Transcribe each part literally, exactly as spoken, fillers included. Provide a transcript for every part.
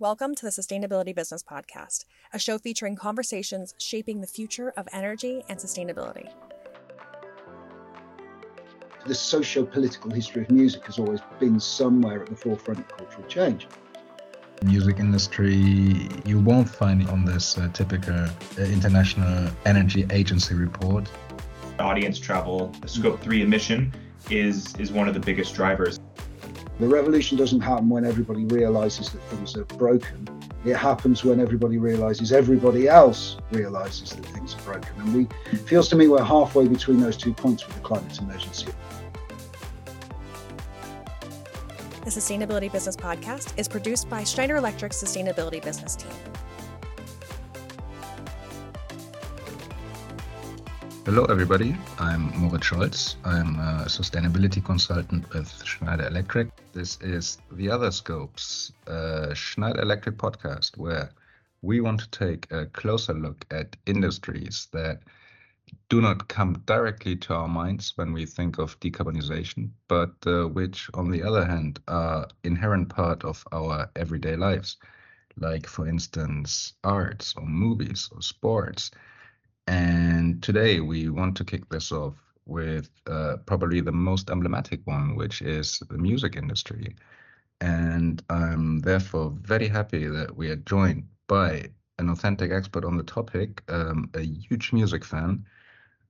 Welcome to the Sustainability Business Podcast, a show featuring conversations shaping the future of energy and sustainability. The socio-political history of music has always been somewhere at the forefront of cultural change. Music industry, you won't find it on this uh, typical uh, International Energy Agency report. Audience travel, scope three emission is, is one of the biggest drivers. The revolution doesn't happen when everybody realizes that things are broken. It happens when everybody realizes everybody else realizes that things are broken. And we, it feels to me we're halfway between those two points with the climate emergency. The Sustainability Business Podcast is produced by Schneider Electric's Sustainability Business Team. Hello everybody, I'm Moritz Scholz. I'm a sustainability consultant with Schneider Electric. This is The Other Scopes, a Schneider Electric podcast where we want to take a closer look at industries that do not come directly to our minds when we think of decarbonization, but uh, which, on the other hand, are inherent part of our everyday lives, like, for instance, arts or movies or sports. And today we want to kick this off with uh, probably the most emblematic one, which is the music industry. And I'm therefore very happy that we are joined by an authentic expert on the topic, um, a huge music fan,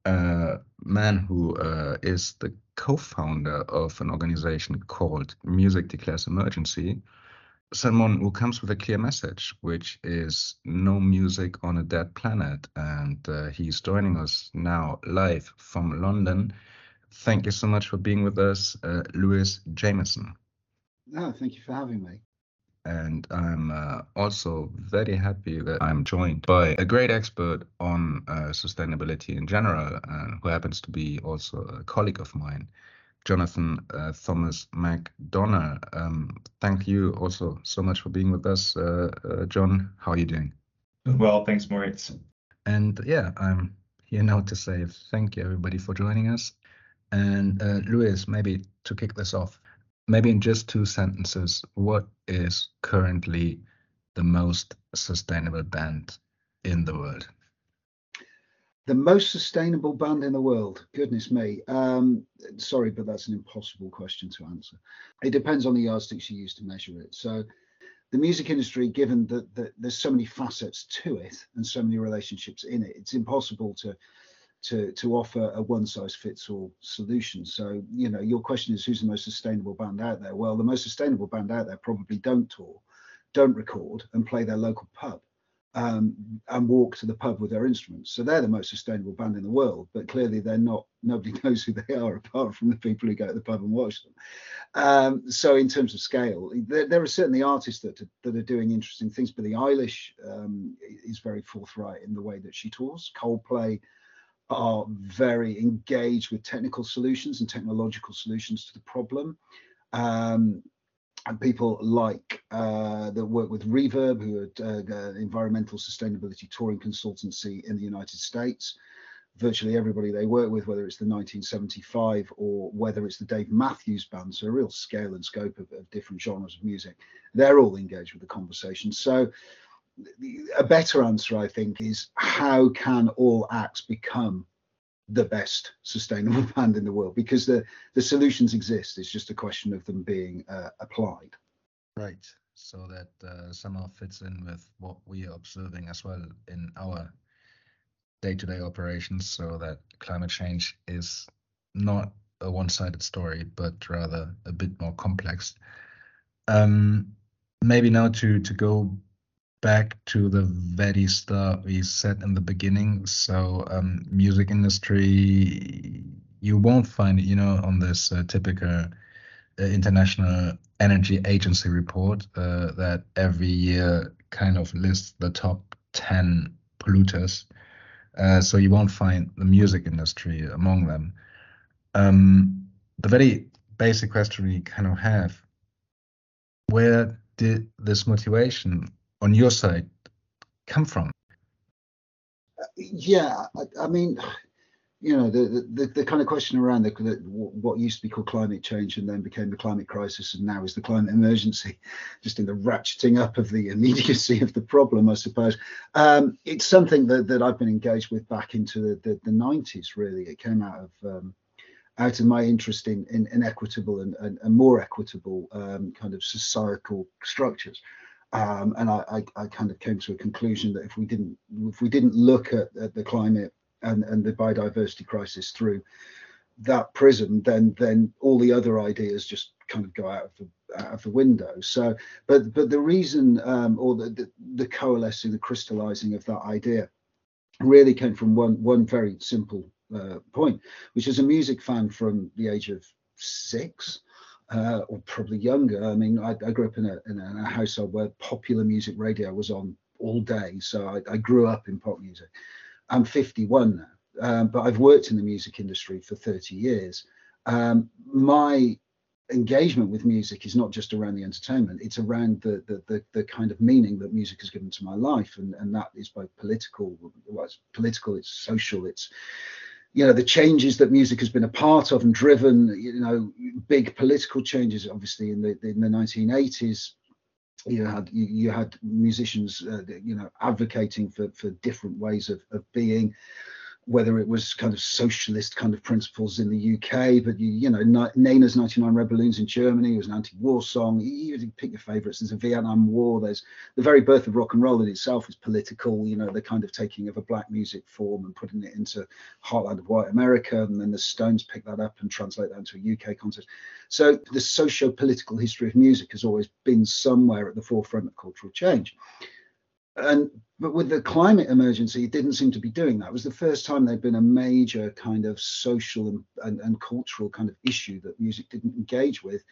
a man who uh, is the co-founder of an organization called Music Declares Emergency, someone who comes with a clear message, which is no music on a dead planet. And uh, he's joining us now live from London. Thank you so much for being with us, uh, Lewis Jamieson. No, thank you for having me. And I'm uh, also very happy that I'm joined by a great expert on uh, sustainability in general, uh, who happens to be also a colleague of mine, Jonathan uh, Thomas McDonnell. Um, thank you also so much for being with us, uh, uh, John. How are you doing? Well, thanks, Moritz. And yeah, I'm here now to say thank you, everybody, for joining us. And uh, Lewis, maybe to kick this off, maybe in just two sentences, what is currently the most sustainable band in the world? The most sustainable band in the world? Goodness me. Um, sorry, but that's an impossible question to answer. It depends on the yardsticks you use to measure it. So the music industry, given that, that there's so many facets to it and so many relationships in it, it's impossible to to to offer a one-size-fits-all solution. So, you know, your question is, who's the most sustainable band out there? Well, the most sustainable band out there probably don't tour, don't record, and play their local pub, um, and walk to the pub with their instruments. So they're the most sustainable band in the world, but clearly they're not. Nobody knows who they are apart from the people who go to the pub and watch them. Um, so in terms of scale, there, there are certainly artists that, that are doing interesting things. Billie Eilish um, is very forthright in the way that she tours. Coldplay are very engaged with technical solutions and technological solutions to the problem. Um, and people like uh, that work with Reverb, who are uh, environmental sustainability touring consultancy in the United States. Virtually everybody they work with, whether it's the nineteen seventy-five or whether it's the Dave Matthews Band, so a real scale and scope of, of different genres of music, they're all engaged with the conversation. So a better answer, I think, is how can all acts become the best sustainable band in the world? Because the, the solutions exist. It's just a question of them being uh, applied. Right. So that uh, somehow fits in with what we are observing as well in our day-to-day operations, so that climate change is not a one-sided story, but rather a bit more complex. Um, maybe now to, to go back to the very start we said in the beginning. So um, music industry, you won't find it, you know, on this uh, typical uh, International Energy Agency report uh, that every year kind of lists the top ten polluters. Uh, so you won't find the music industry among them. Um, the very basic question we kind of have, where did this motivation on your side come from? Uh, yeah, I, I mean, you know, the the, the kind of question around the, the what used to be called climate change and then became the climate crisis and now is the climate emergency, just in the ratcheting up of the immediacy of the problem, I suppose. Um, it's something that, that I've been engaged with back into the, the, the nineties, really. It came out of um, out of my interest in, in, in equitable and, and, and more equitable um, kind of societal structures. Um, and I, I, I kind of came to a conclusion that if we didn't if we didn't look at, at the climate and, and the biodiversity crisis through that prism, then then all the other ideas just kind of go out of the, out of the window. So, but but the reason um, or the, the the coalescing, the crystallizing of that idea, really came from one one very simple uh, point, which is a music fan from the age of six. Uh, or probably younger. I mean, I, I grew up in a, in a household where popular music radio was on all day. So I, I grew up in pop music. I'm fifty-one now, um, but I've worked in the music industry for thirty years. Um, my engagement with music is not just around the entertainment. It's around the the, the, the kind of meaning that music has given to my life. And, and that is both political, well, it's political, it's social, it's, you know, the changes that music has been a part of and driven, you know, big political changes, obviously, in the in the nineteen eighties, you had you, you had musicians, uh, you know, advocating for, for different ways of, of being, whether it was kind of socialist kind of principles in the U K, but, you, you know, Nainer's ninety-nine Red Balloons in Germany was an anti-war song. You, you pick your favourites. There's a Vietnam War. There's the very birth of rock and roll in itself is political, you know, the kind of taking of a black music form and putting it into heartland of white America. And then the Stones pick that up and translate that into a U K context. So the socio-political history of music has always been somewhere at the forefront of cultural change. And but with the climate emergency, it didn't seem to be doing that. It was the first time there'd been a major kind of social and, and, and cultural kind of issue that music didn't engage with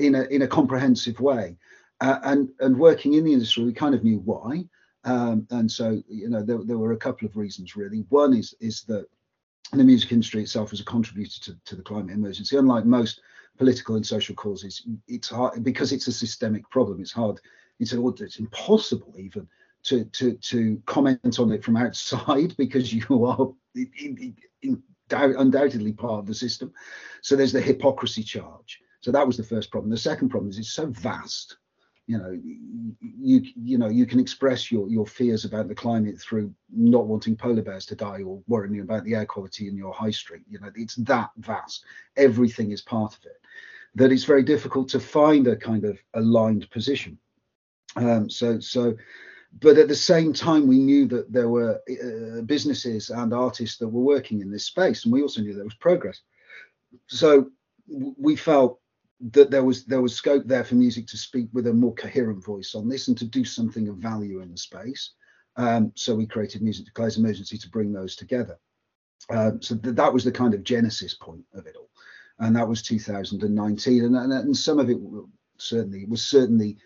in a in a comprehensive way. Uh, and and working in the industry, we kind of knew why. Um, and so, you know, there, there were a couple of reasons, really. One is is that the music industry itself is a contributor to, to the climate emergency. Unlike most political and social causes, it's hard because it's a systemic problem. It's hard. It's, it's impossible even to to to comment on it from outside, because you are in, in, undoubtedly part of the system. So there's the hypocrisy charge. So that was the first problem. The second problem is it's so vast. You know, you you know you can express your your fears about the climate through not wanting polar bears to die or worrying about the air quality in your high street. You know, it's that vast. Everything is part of it. That it's very difficult to find a kind of aligned position. Um, so so. But at the same time, we knew that there were uh, businesses and artists that were working in this space, and we also knew there was progress. So we felt that there was there was scope there for music to speak with a more coherent voice on this and to do something of value in the space. Um, so we created Music Declares Emergency to bring those together. Um, so th that was the kind of genesis point of it all, and that was two thousand nineteen, and and, and some of it certainly was certainly.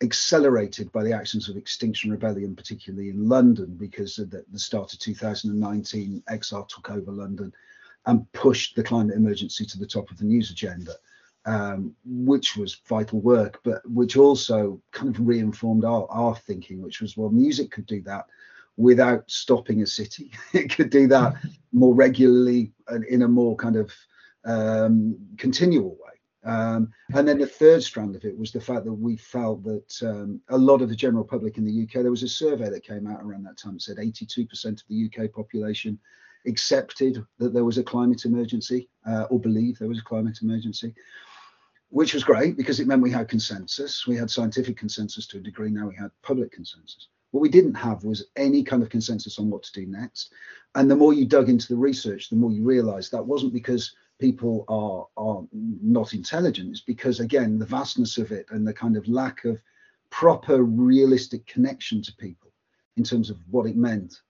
accelerated by the actions of Extinction Rebellion, particularly in London, because at the, the start of two thousand nineteen, X R took over London and pushed the climate emergency to the top of the news agenda, um, which was vital work, but which also kind of reinformed our, our thinking, which was, well, music could do that without stopping a city. It could do that more regularly and in a more kind of um, continual way. Um, and then the third strand of it was the fact that we felt that um, a lot of the general public in the U K, there was a survey that came out around that time that said eighty-two percent of the U K population accepted that there was a climate emergency uh, or believed there was a climate emergency, which was great because it meant we had consensus. We had scientific consensus to a degree. Now we had public consensus. What we didn't have was any kind of consensus on what to do next. And the more you dug into the research, the more you realised that wasn't because people are are not intelligent. It's because, again, the vastness of it and the kind of lack of proper realistic connection to people in terms of what it meant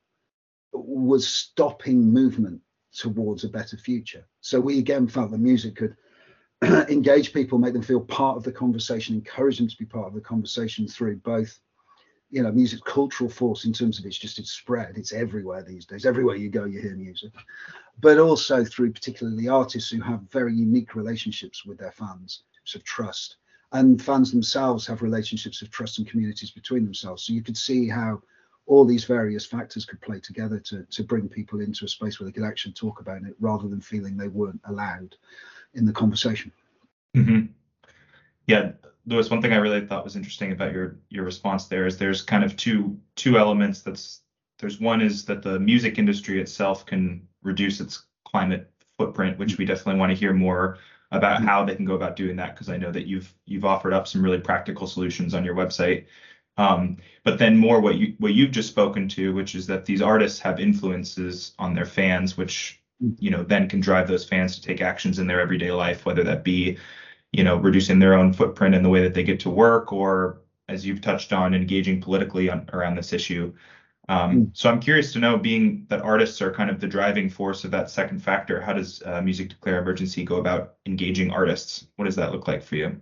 was stopping movement towards a better future. So we again felt that music could engage people, make them feel part of the conversation, encourage them to be part of the conversation through both, you know, music cultural force in terms of it's just its spread. It's everywhere these days. Everywhere you go, you hear music, but also through particularly artists who have very unique relationships with their fans of trust, and fans themselves have relationships of trust and communities between themselves. So you could see how all these various factors could play together to, to bring people into a space where they could actually talk about it rather than feeling they weren't allowed in the conversation. Mm-hmm. Yeah, Lewis, one thing I really thought was interesting about your your response there is there's kind of two two elements. That's there's one is that the music industry itself can reduce its climate footprint, which we definitely want to hear more about mm-hmm. how they can go about doing that, because I know that you've you've offered up some really practical solutions on your website. Um, but then more what you what you've just spoken to, which is that these artists have influences on their fans, which, you know, then can drive those fans to take actions in their everyday life, whether that be, you know, reducing their own footprint in the way that they get to work, or, as you've touched on, engaging politically on, around this issue. Um, mm. So I'm curious to know, being that artists are kind of the driving force of that second factor, how does uh, Music Declare Emergency go about engaging artists? What does that look like for you?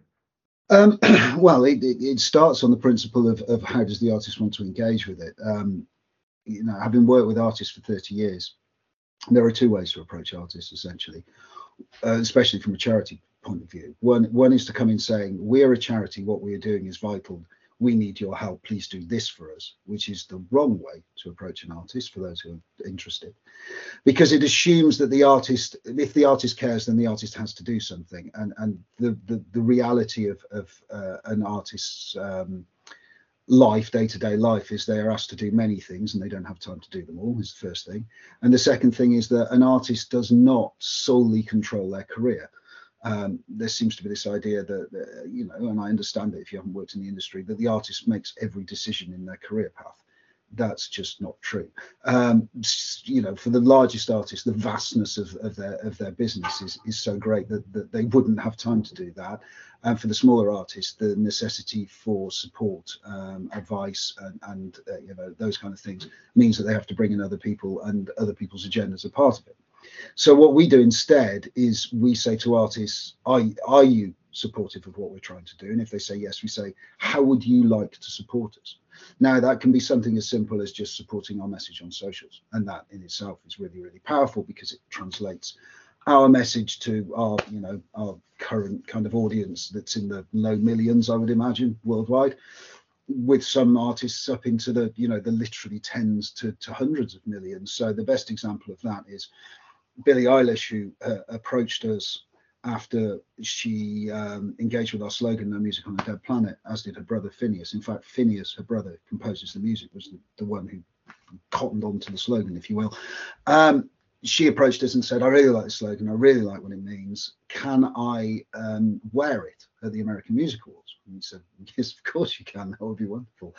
Um, well, it, it, it starts on the principle of, of how does the artist want to engage with it. Um, you know, having worked with artists for thirty years, there are two ways to approach artists, essentially, uh, especially from a charity point of view. One, one is to come in saying, we're a charity, what we're doing is vital, we need your help, please do this for us, which is the wrong way to approach an artist, for those who are interested, because it assumes that the artist, if the artist cares, then the artist has to do something. And and the the, the reality of, of uh, an artist's um, life, day-to-day life, is they are asked to do many things and they don't have time to do them all, is the first thing. And the second thing is that an artist does not solely control their career. Um, there seems to be this idea that, uh, you know, and I understand it if you haven't worked in the industry, that the artist makes every decision in their career path. That's just not true. Um, you know, for the largest artists, the vastness of, of their of their business is, is so great that, that they wouldn't have time to do that. And for the smaller artists, the necessity for support, um, advice, and, and uh, you know, those kind of things means that they have to bring in other people, and other people's agendas are part of it. So what we do instead is we say to artists, are, are you supportive of what we're trying to do? And if they say yes, we say, how would you like to support us? Now, that can be something as simple as just supporting our message on socials. And that in itself is really, really powerful, because it translates our message to our, you know, our current kind of audience that's in the low millions, I would imagine, worldwide, with some artists up into the, you know, the literally tens to, to hundreds of millions. So the best example of that is Billie Eilish, who uh, approached us after she um, engaged with our slogan, No Music on a Dead Planet, as did her brother Phineas. In fact, Phineas, her brother, who composes the music, was the, the one who cottoned on to the slogan, if you will. Um, she approached us and said, I really like the slogan, I really like what it means, can I um, wear it at the American Music Awards? And we said, yes, of course you can, that would be wonderful.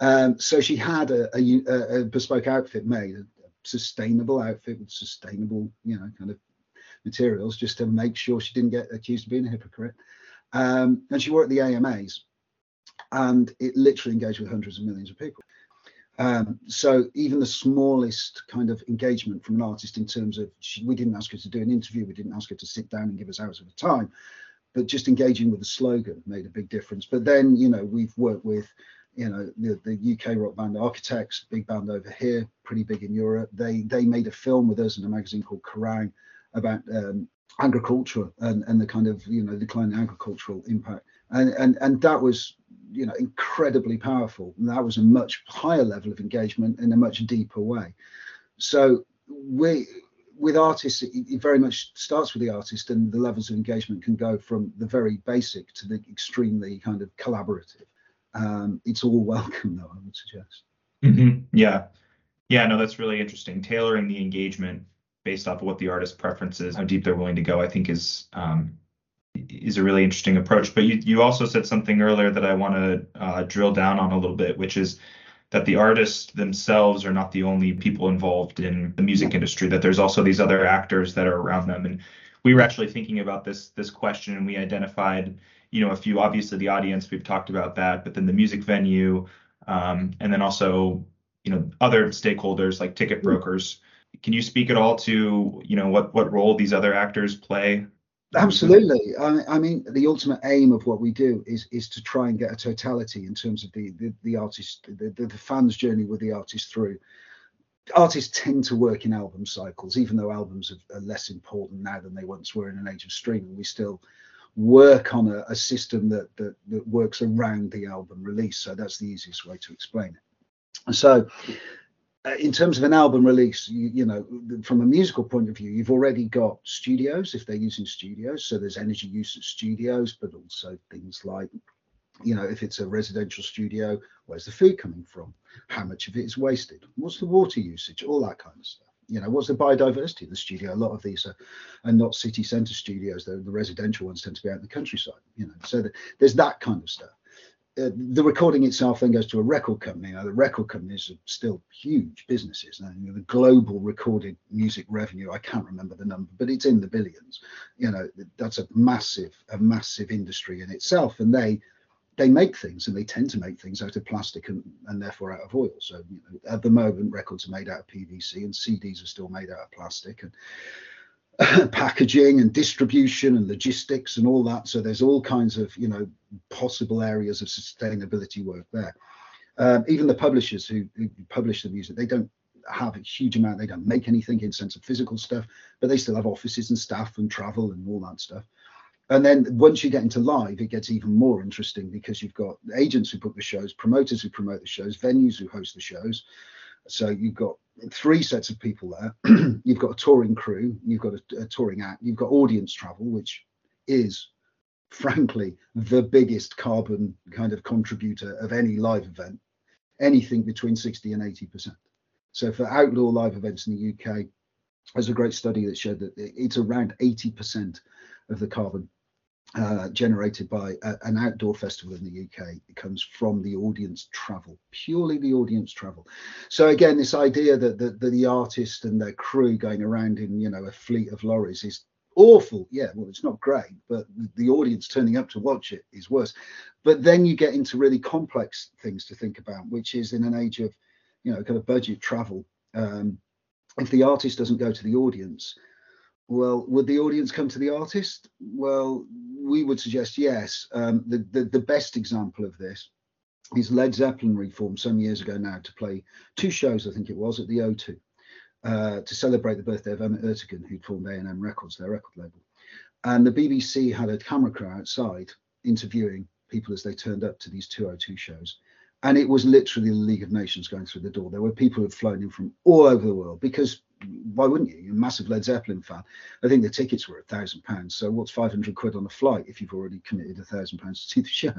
Um, so she had a, a, a bespoke outfit made, sustainable outfit with sustainable, you know, kind of materials, just to make sure she didn't get accused of being a hypocrite. Um, and she wore it at the A M As, and it literally engaged with hundreds of millions of people. Um, so even the smallest kind of engagement from an artist, in terms of she, we didn't ask her to do an interview, we didn't ask her to sit down and give us hours of her time, but just engaging with the slogan made a big difference. But then, you know, we've worked with, you know, the, the U K rock band Architects, big band over here, pretty big in Europe. They they made a film with us in a magazine called Kerrang about um, agriculture and, and the kind of, you know, declining agricultural impact. And, and, and that was, you know, incredibly powerful. And that was a much higher level of engagement in a much deeper way. So we, with artists, it, it very much starts with the artist, and the levels of engagement can go from the very basic to the extremely kind of collaborative. Um, it's all welcome, though, I would suggest. Mm-hmm. Yeah. Yeah, no, that's really interesting. Tailoring the engagement based off of what the artist's preference is, how deep they're willing to go, I think is um, is a really interesting approach. But you, you also said something earlier that I want to uh, drill down on a little bit, which is that the artists themselves are not the only people involved in the music industry, that there's also these other actors that are around them. And we were actually thinking about this this question, and we identified, you know, a few, obviously the audience, we've talked about that, but then the music venue, um, and then also, you know, other stakeholders like ticket brokers. Can you speak at all to, you know, what, what role these other actors play? Absolutely. I, I mean, the ultimate aim of what we do is is to try and get a totality in terms of the, the, the artist, the, the, the fan's journey with the artist through. Artists tend to work in album cycles, even though albums are, are less important now than they once were in an age of streaming. We still work on a, a system that, that that works around the album release, so that's the easiest way to explain it. So uh, in terms of an album release, you, you know, from a musical point of view, you've already got studios, if they're using studios. So there's energy use at studios, but also things like, you know, if it's a residential studio, where's the food coming from? How much of it is wasted? What's the water usage? All that kind of stuff. You know, what's the biodiversity in the studio? A lot of these are, are not city centre studios. The, the residential ones tend to be out in the countryside, you know, so the, there's that kind of stuff. Uh, the recording itself then goes to a record company. Now, the record companies are still huge businesses. Now, you know, the global recorded music revenue, I can't remember the number, but it's in the billions. You know, that's a massive, a massive industry in itself. And they they make things, and they tend to make things out of plastic and, and therefore out of oil. So, you know, at the moment, records are made out of P V C, and C Ds are still made out of plastic, and uh, packaging and distribution and logistics and all that. So there's all kinds of, you know, possible areas of sustainability work there. Um, even the publishers who, who publish the music, they don't have a huge amount. They don't make anything in sense of physical stuff, but they still have offices and staff and travel and all that stuff. And then once you get into live, it gets even more interesting, because you've got agents who book the shows, promoters who promote the shows, venues who host the shows. So you've got three sets of people there. You've got a touring crew, you've got a, a touring act, you've got audience travel, which is frankly the biggest carbon kind of contributor of any live event, anything between sixty and eighty percent. So for outdoor live events in the U K, there's a great study that showed that it's around eighty percent of the carbon Uh, generated by a, an outdoor festival in the U K. It comes from the audience travel, purely the audience travel. So again, this idea that the, the, the artist and their crew going around in, you know, a fleet of lorries is awful. Yeah, well, it's not great, but the audience turning up to watch it is worse. But then you get into really complex things to think about, which is in an age of, you know, kind of budget travel. Um, if the artist doesn't go to the audience, well, would the audience come to the artist? Well, we would suggest yes. Um, the, the, the best example of this is Led Zeppelin reformed some years ago now to play two shows, I think it was, at the O two uh, to celebrate the birthday of Ahmet Ertegun, who'd formed A and M Records, their record label. And the B B C had a camera crew outside interviewing people as they turned up to these two oh two shows. And it was literally the League of Nations going through the door. There were people who'd flown in from all over the world, because why wouldn't you? You're a massive Led Zeppelin fan. I think the tickets were a thousand pounds. So what's five hundred quid on a flight if you've already committed a thousand pounds to see the show?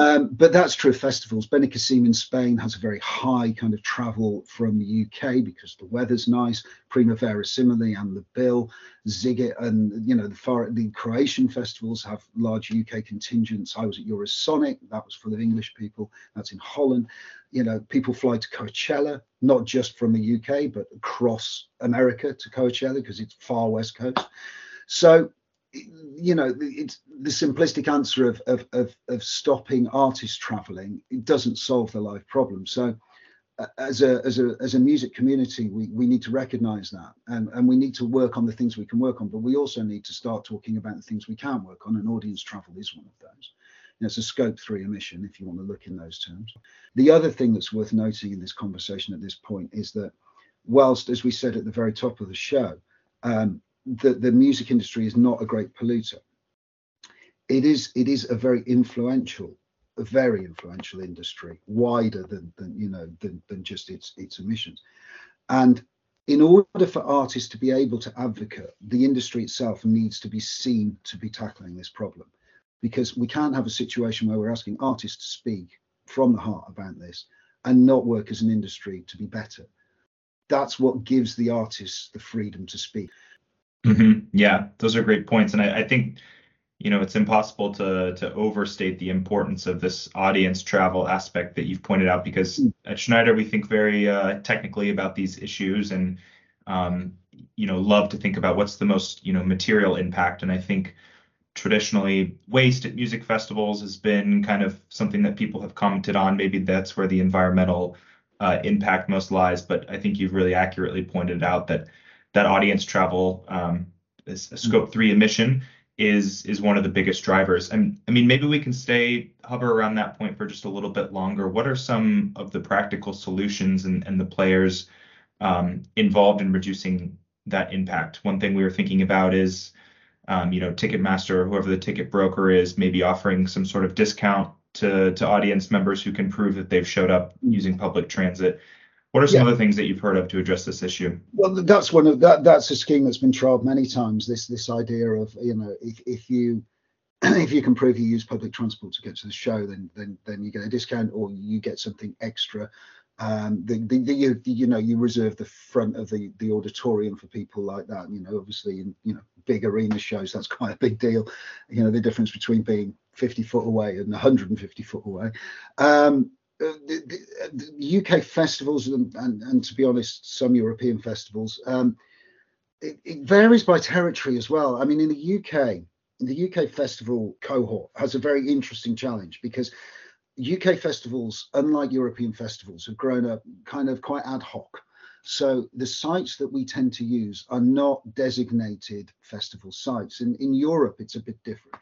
Um, but that's true of festivals. Benicassim in Spain has a very high kind of travel from the U K because the weather's nice. Primavera similarly, and the Bill, Ziggit, and, you know, the far the Croatian festivals have large U K contingents. I was at Eurosonic. That was full of English people. That's in Holland. You know, people fly to Coachella, not just from the U K, but across America to Coachella because it's far west coast. So, you know, it's the simplistic answer of, of, of, of stopping artists traveling. It doesn't solve the live problem. So uh, as a as a as a music community, we, we need to recognize that, and, and we need to work on the things we can work on. But we also need to start talking about the things we can't work on. And audience travel is one of those. It's a scope three emission, if you want to look in those terms. The other thing that's worth noting in this conversation at this point is that whilst, as we said at the very top of the show, um, the, the music industry is not a great polluter, it is it is a very influential, a very influential industry, wider than, than you know, than, than just its, its emissions. And in order for artists to be able to advocate, the industry itself needs to be seen to be tackling this problem. Because we can't have a situation where we're asking artists to speak from the heart about this and not work as an industry to be better. That's what gives the artists the freedom to speak. Mm-hmm. Yeah, those are great points. And I, I think, you know, it's impossible to, to overstate the importance of this audience travel aspect that you've pointed out, because mm. at Schneider, we think very uh, technically about these issues and, um, you know, love to think about what's the most, you know, material impact. And I think traditionally, waste at music festivals has been kind of something that people have commented on. Maybe that's where the environmental uh, impact most lies. But I think you've really accurately pointed out that that audience travel, um, is a scope three emission, is is one of the biggest drivers. And I mean, maybe we can stay hover around that point for just a little bit longer. What are some of the practical solutions and, and the players um, involved in reducing that impact? One thing we were thinking about is Um, you know, Ticketmaster, or whoever the ticket broker is, maybe offering some sort of discount to, to audience members who can prove that they've showed up using public transit. What are some yeah. other things that you've heard of to address this issue? Well, that's one of that. That's a scheme that's been trialled many times. This this idea of, you know, if if you if you can prove you use public transport to get to the show, then then then you get a discount or you get something extra. Um, the, the, the you you know you reserve the front of the the auditorium for people like that. You know, obviously, in you know big arena shows, that's quite a big deal. You know, the difference between being fifty foot away and one hundred fifty foot away. Um, Uh, the, the, the U K festivals and, and, and to be honest, some European festivals, um, it, it varies by territory as well. I mean, in the U K, the U K festival cohort has a very interesting challenge because U K festivals, unlike European festivals, have grown up kind of quite ad hoc. So the sites that we tend to use are not designated festival sites. In, in Europe, it's a bit different.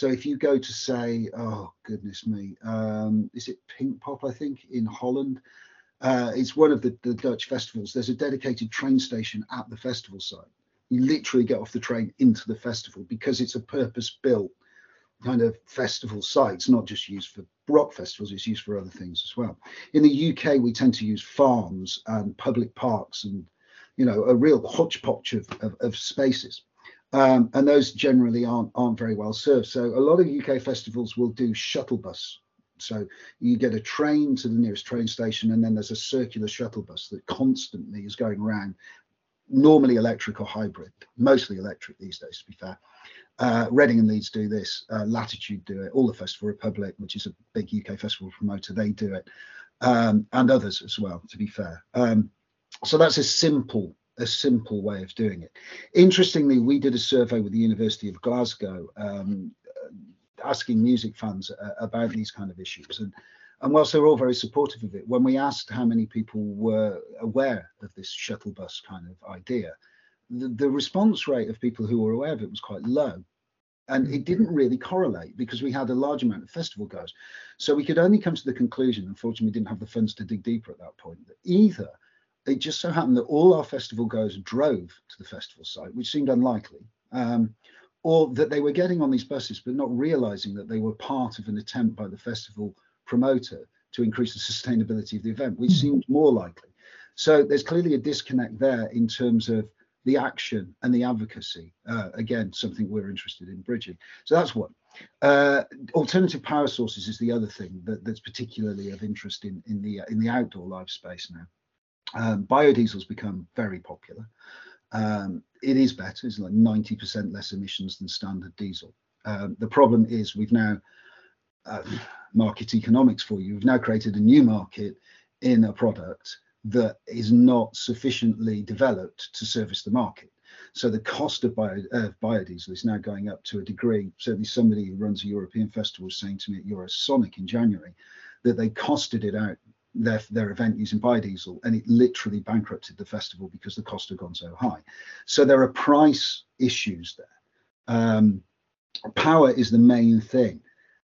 So if you go to, say, oh, goodness me, um, is it Pink Pop, I think, in Holland? Uh, it's one of the, the Dutch festivals. There's a dedicated train station at the festival site. You literally get off the train into the festival because it's a purpose-built kind of festival site. It's not just used for rock festivals, it's used for other things as well. In the U K, we tend to use farms and public parks and, you know, a real hodgepodge of, of, of spaces. Um, and those generally aren't aren't very well served. So a lot of U K festivals will do shuttle bus. So you get a train to the nearest train station, and then there's a circular shuttle bus that constantly is going around, normally electric or hybrid, mostly electric these days, to be fair. Uh, Reading and Leeds do this, uh, Latitude do it, all the Festival Republic, which is a big U K festival promoter, they do it, um, and others as well, to be fair. Um, so that's a simple a simple way of doing it. Interestingly, we did a survey with the University of Glasgow um, asking music fans uh, about these kind of issues. And, and whilst they're all very supportive of it, when we asked how many people were aware of this shuttle bus kind of idea, the, the response rate of people who were aware of it was quite low. And it didn't really correlate because we had a large amount of festival goers. So we could only come to the conclusion, unfortunately, we didn't have the funds to dig deeper at that point, that either it just so happened that all our festival goers drove to the festival site, which seemed unlikely, um, or that they were getting on these buses but not realizing that they were part of an attempt by the festival promoter to increase the sustainability of the event, which seemed more likely. So there's clearly a disconnect there in terms of the action and the advocacy. Uh, again, something we're interested in bridging. So that's one. Uh, alternative power sources is the other thing that, that's particularly of interest in, in the in the outdoor live space now. Um, biodiesel's become very popular. Um, it is better, it's like ninety percent less emissions than standard diesel. Um, the problem is we've now, uh, market economics for you, we've now created a new market in a product that is not sufficiently developed to service the market. So the cost of bio, uh, biodiesel is now going up to a degree. Certainly somebody who runs a European festival was saying to me at Eurosonic in January that they costed it out Their, their event using biodiesel, and it literally bankrupted the festival because the cost had gone so high. So there are price issues there. Um, power is the main thing.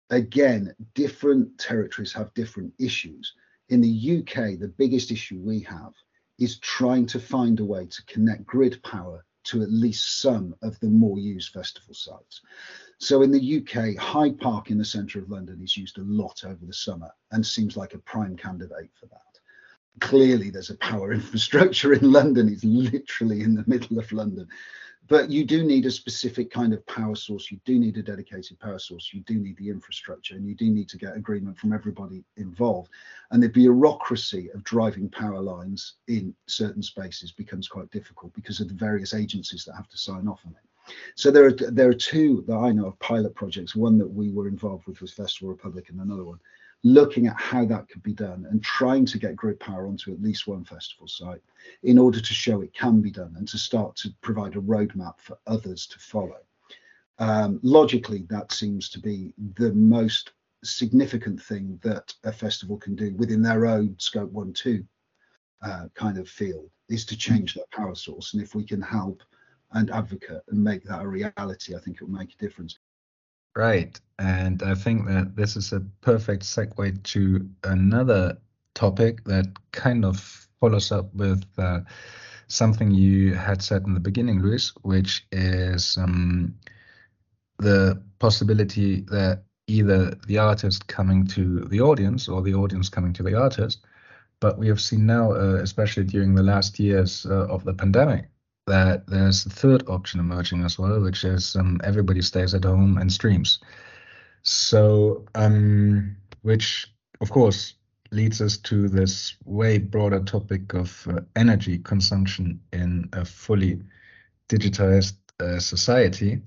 Again, different territories have different issues. In the U K, the biggest issue we have is trying to find a way to connect grid power to at least some of the more used festival sites. So in the U K, Hyde Park in the centre of London is used a lot over the summer and seems like a prime candidate for that. Clearly, there's a power infrastructure in London. It's literally in the middle of London. But you do need a specific kind of power source. You do need a dedicated power source. You do need the infrastructure, and you do need to get agreement from everybody involved. And the bureaucracy of driving power lines in certain spaces becomes quite difficult because of the various agencies that have to sign off on it. So there are there are two that I know of pilot projects. One that we were involved with was Festival Republic, and another one looking at how that could be done and trying to get grid power onto at least one festival site in order to show it can be done and to start to provide a roadmap for others to follow. Um, logically, that seems to be the most significant thing that a festival can do within their own scope one, two uh, kind of field is to change that power source. And if we can help and advocate and make that a reality, I think it will make a difference. Right, and I think that this is a perfect segue to another topic that kind of follows up with uh, something you had said in the beginning, Lewis, which is um, the possibility that either the artist coming to the audience or the audience coming to the artist. But we have seen now, uh, especially during the last years uh, of the pandemic, that there's a third option emerging as well, which is um, everybody stays at home and streams. So, um, which of course leads us to this way broader topic of uh, energy consumption in a fully digitized uh, society.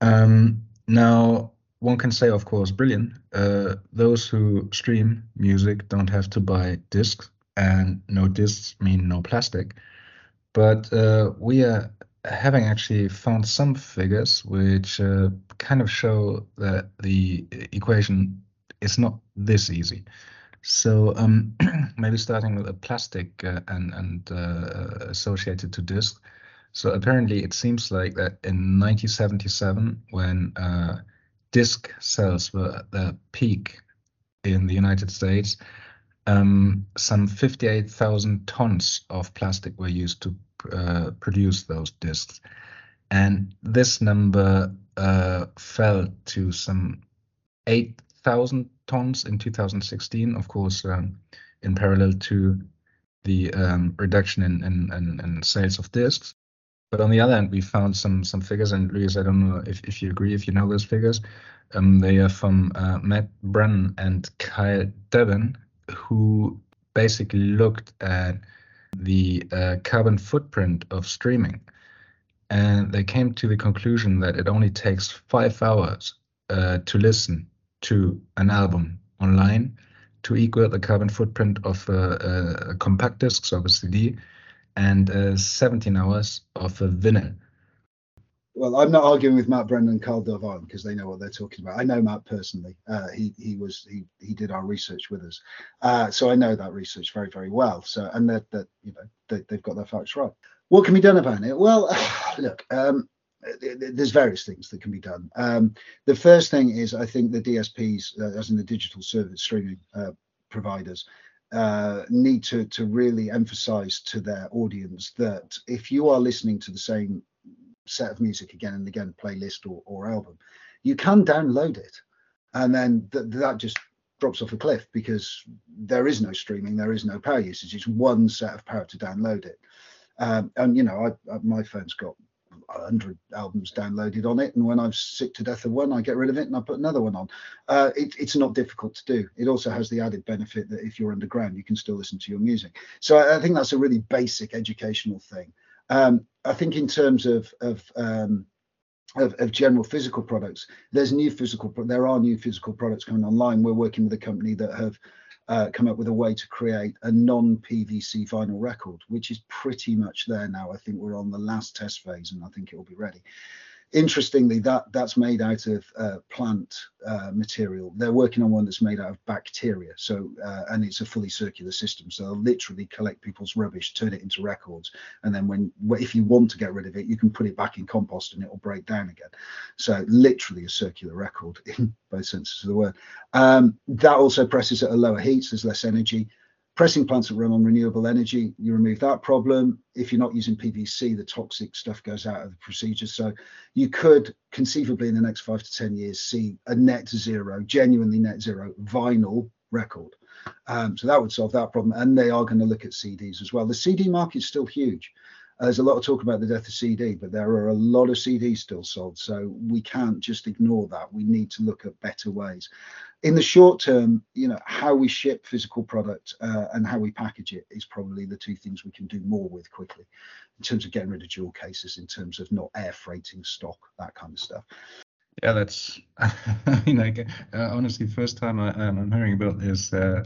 Um, now, one can say, of course, brilliant. Uh, those who stream music don't have to buy discs, and no discs mean no plastic. But uh, we are having actually found some figures which uh, kind of show that the equation is not this easy. So um, maybe starting with a plastic uh, and, and uh, associated to disc. So apparently it seems like that in nineteen seventy-seven, when uh, disc sales were at their peak in the United States, Um, some fifty-eight thousand tons of plastic were used to uh, produce those discs. And this number uh, fell to some eight thousand tons in two thousand sixteen, of course, um, in parallel to the um, reduction in, in, in, in sales of discs. But on the other hand, we found some some figures, and Lewis, I don't know if, if you agree, if you know those figures. Um, they are from uh, Matt Brennan and Kyle Deben, who basically looked at the uh, carbon footprint of streaming. And they came to the conclusion that it only takes five hours uh, to listen to an album online to equal the carbon footprint of a, a compact disc, so a C D, and uh, seventeen hours of a vinyl. Well, I'm not arguing with Matt Brennan and Carl Dovon because they know what they're talking about. I know Matt personally. Uh, he he was he he did our research with us, uh, so I know that research very very well. So and that that you know they, they've got their facts right. What can be done about it? Well, look, um, there's various things that can be done. Um, the first thing is I think the D S Ps, uh, as in the digital service streaming uh, providers, uh, need to to really emphasise to their audience that if you are listening to the same set of music again and again, playlist or, or album, you can download it, and then th- that just drops off a cliff because there is no streaming, there is no power usage. It's one set of power to download it, um, and you know I, I, my phone's got one hundred albums downloaded on it, and when I'm sick to death of one, I get rid of it and I put another one on. Uh, it, it's not difficult to do. It also has the added benefit that if you're underground, you can still listen to your music. So I, I think that's a really basic educational thing. Um, I think in terms of of, um, of of general physical products, there's new physical. There are new physical products coming online. We're working with a company that have uh, come up with a way to create a non-P V C vinyl record, which is pretty much there now. I think we're on the last test phase, and I think it will be ready. Interestingly, that that's made out of uh, plant uh, material. They're working on one that's made out of bacteria. So uh, and it's a fully circular system. So they'll literally collect people's rubbish, turn it into records. And then when if you want to get rid of it, you can put it back in compost and it will break down again. So literally a circular record in both senses of the word. Um, that also presses at a lower heat. So there's less energy. Pressing plants that run on renewable energy, you remove that problem. If you're not using P V C, the toxic stuff goes out of the procedure. So you could conceivably in the next five to ten years see a net zero, genuinely net zero vinyl record. Um, so that would solve that problem. And they are going to look at C Ds as well. The C D market is still huge. Uh, there's a lot of talk about the death of C D, but there are a lot of C Ds still sold. So we can't just ignore that. We need to look at better ways. In the short term, you know, how we ship physical product uh, and how we package it is probably the two things we can do more with quickly in terms of getting rid of dual cases, in terms of not air freighting stock, that kind of stuff. Yeah, that's, I mean, like, uh, honestly, first time I, um, I'm hearing about this uh,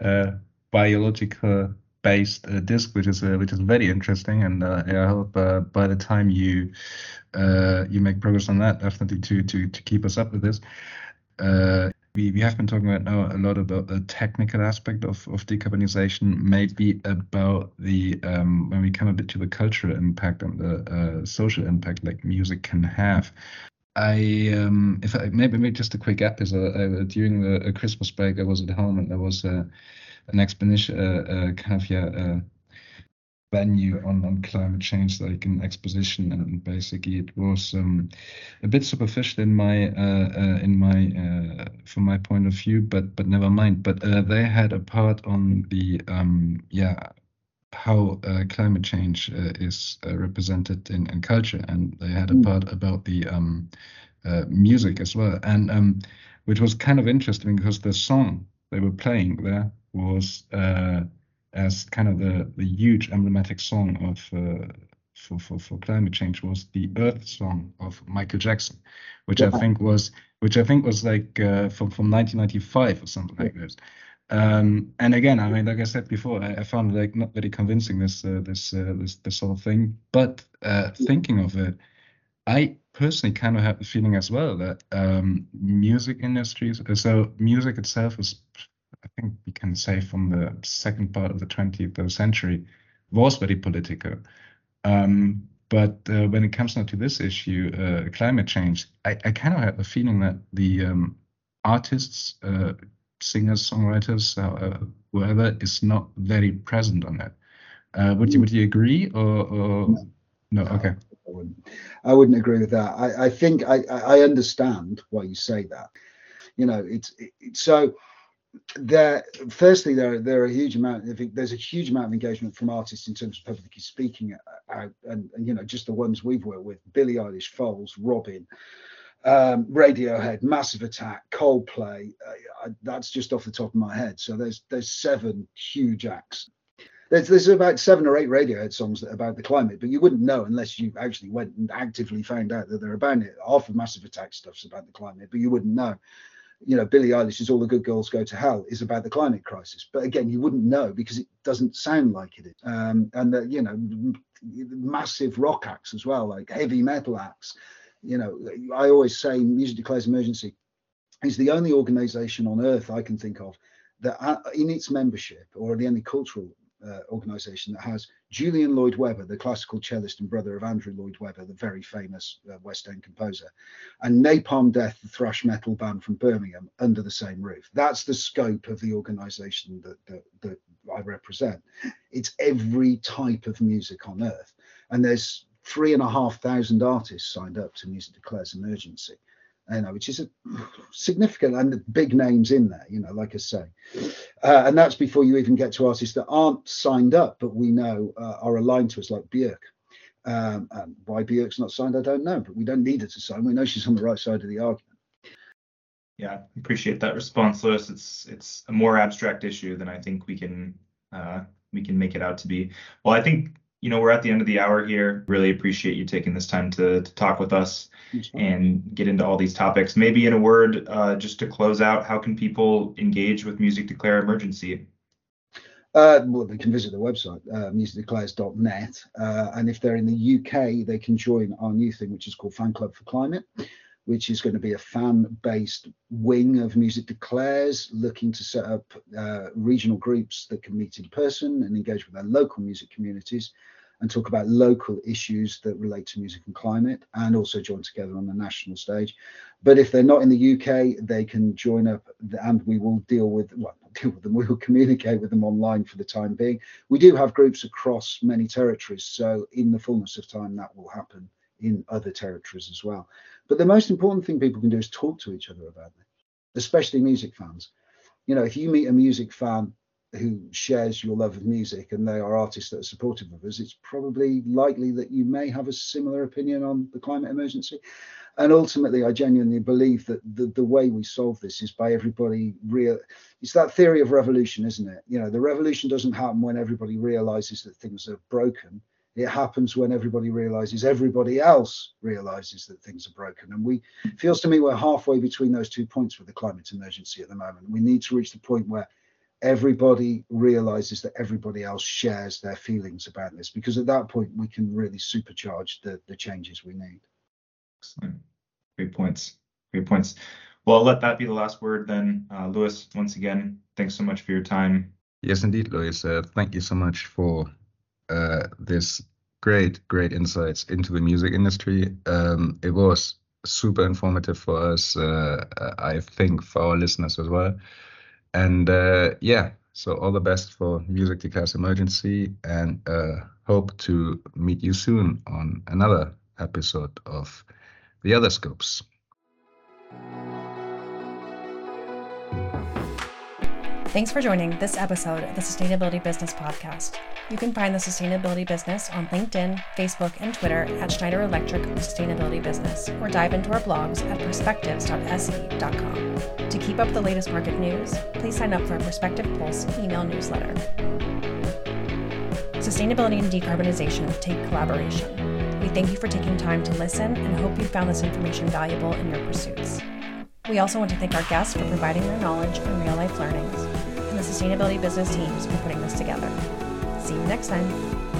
uh, biological based uh, disc, which is uh, which is very interesting, and uh, yeah, I hope uh, by the time you uh, you make progress on that, definitely to to to keep us up with this. Uh, We, we have been talking right now a lot about the technical aspect of, of decarbonization, maybe about the, um, when we come a bit to the cultural impact and the uh, social impact like music can have. I, um, if I, maybe, maybe just a quick episode, I, during the uh, Christmas break, I was at home and there was uh, an expedition, uh, uh, kind of, yeah, uh, venue on, on climate change, like an exposition, and basically it was um, a bit superficial in my uh, uh, in my uh, from my point of view, but but never mind. But uh, they had a part on the um, yeah how uh, climate change uh, is uh, represented in, in culture, and they had a part about the um, uh, music as well, and um, which was kind of interesting because the song they were playing there was. Uh, as kind of the, the huge emblematic song of uh, for, for, for climate change was the Earth Song of Michael Jackson, which yeah. I think was which I think was like uh, from, from nineteen ninety-five or something like this. Um, and again, I mean, like I said before, I, I found it like not very convincing this uh, this, uh, this this sort of thing. But uh, thinking of it, I personally kind of have the feeling as well that um, music industries, so music itself is. I think we can say from the second part of the twentieth century was very political. Um, but uh, when it comes now to this issue, uh, climate change, I, I kind of have a feeling that the um, artists, uh, singers, songwriters, uh, whoever is not very present on that. Uh, would you would you agree or, or no. no? Okay. I wouldn't. I wouldn't agree with that. I, I think I, I understand why you say that. You know, it's it's so. There, firstly, there there are a huge amount. I think there's a huge amount of engagement from artists in terms of publicly speaking out, and, and you know, just the ones we've worked with: Billie Eilish, Foles, Robin, um, Radiohead, Massive Attack, Coldplay. Uh, I, that's just off the top of my head. So there's there's seven huge acts. There's there's about seven or eight Radiohead songs that are about the climate, but you wouldn't know unless you actually went and actively found out that they're about it. Half of Massive Attack stuff's about the climate, but you wouldn't know. You know, Billie Eilish's "All the Good Girls Go to Hell" is about the climate crisis, but again, you wouldn't know because it doesn't sound like it is. Um, and the, you know, m- massive rock acts as well, like heavy metal acts. You know, I always say Music Declares Emergency is the only organisation on earth I can think of that, uh, in its membership, or the only cultural uh, organisation that has Julian Lloyd Webber, the classical cellist and brother of Andrew Lloyd Webber, the very famous uh, West End composer, and Napalm Death, the thrash metal band from Birmingham, under the same roof. That's the scope of the organisation that, that, that I represent. It's every type of music on earth. And there's three and a half thousand artists signed up to Music Declares Emergency, you know, which is a significant, and big names in there, you know, like I say. Uh, and that's before you even get to artists that aren't signed up, but we know uh, are aligned to us, like Björk. Um, and why Björk's not signed, I don't know, but we don't need her to sign. We know she's on the right side of the argument. Yeah, I appreciate that response, Lewis. It's it's a more abstract issue than I think we can uh, we can make it out to be. Well, I think, you know, we're at the end of the hour here. Really appreciate you taking this time to, to talk with us and get into all these topics. Maybe in a word, uh, just to close out, how can people engage with Music Declare Emergency? Uh, well, they can visit the website, uh, music declares dot net. Uh, and if they're in the U K, they can join our new thing, which is called Fan Club for Climate, which is going to be a fan-based wing of Music Declares, looking to set up uh, regional groups that can meet in person and engage with their local music communities and talk about local issues that relate to music and climate, and also join together on the national stage. But if they're not in the U K, they can join up, and we will deal with, well, not deal with them, we will communicate with them online for the time being. We do have groups across many territories, so in the fullness of time, that will happen in other territories as well. But the most important thing people can do is talk to each other about it, especially music fans. You know, if you meet a music fan who shares your love of music and they are artists that are supportive of us, it's probably likely that you may have a similar opinion on the climate emergency. And ultimately, I genuinely believe that the, the way we solve this is by everybody real. It's that theory of revolution, isn't it? You know, the revolution doesn't happen when everybody realizes that things are broken. It happens when everybody realizes everybody else realizes that things are broken. And we, it feels to me we're halfway between those two points with the climate emergency at the moment. We need to reach the point where everybody realizes that everybody else shares their feelings about this, because at that point we can really supercharge the, the changes we need. Excellent. Great points. Great points. Well, I'll let that be the last word then. Uh, Lewis, once again, thanks so much for your time. Yes, indeed, Lewis. Uh, thank you so much for uh this great great insights into the music industry. Um it was super informative for us, uh I think for our listeners as well, and uh yeah So all the best for Music Declares Emergency, and uh, hope to meet you soon on another episode of The Other Scopes. Thanks for joining this episode of the Sustainability Business Podcast. You can find the Sustainability Business on LinkedIn, Facebook, and Twitter at Schneider Electric Sustainability Business, or dive into our blogs at perspectives dot s e dot com. To keep up the latest market news, please sign up for our Perspective Pulse email newsletter. Sustainability and decarbonization take collaboration. We thank you for taking time to listen and hope you found this information valuable in your pursuits. We also want to thank our guests for providing their knowledge and real-life learnings, and the Sustainability Business teams for putting this together. See you next time.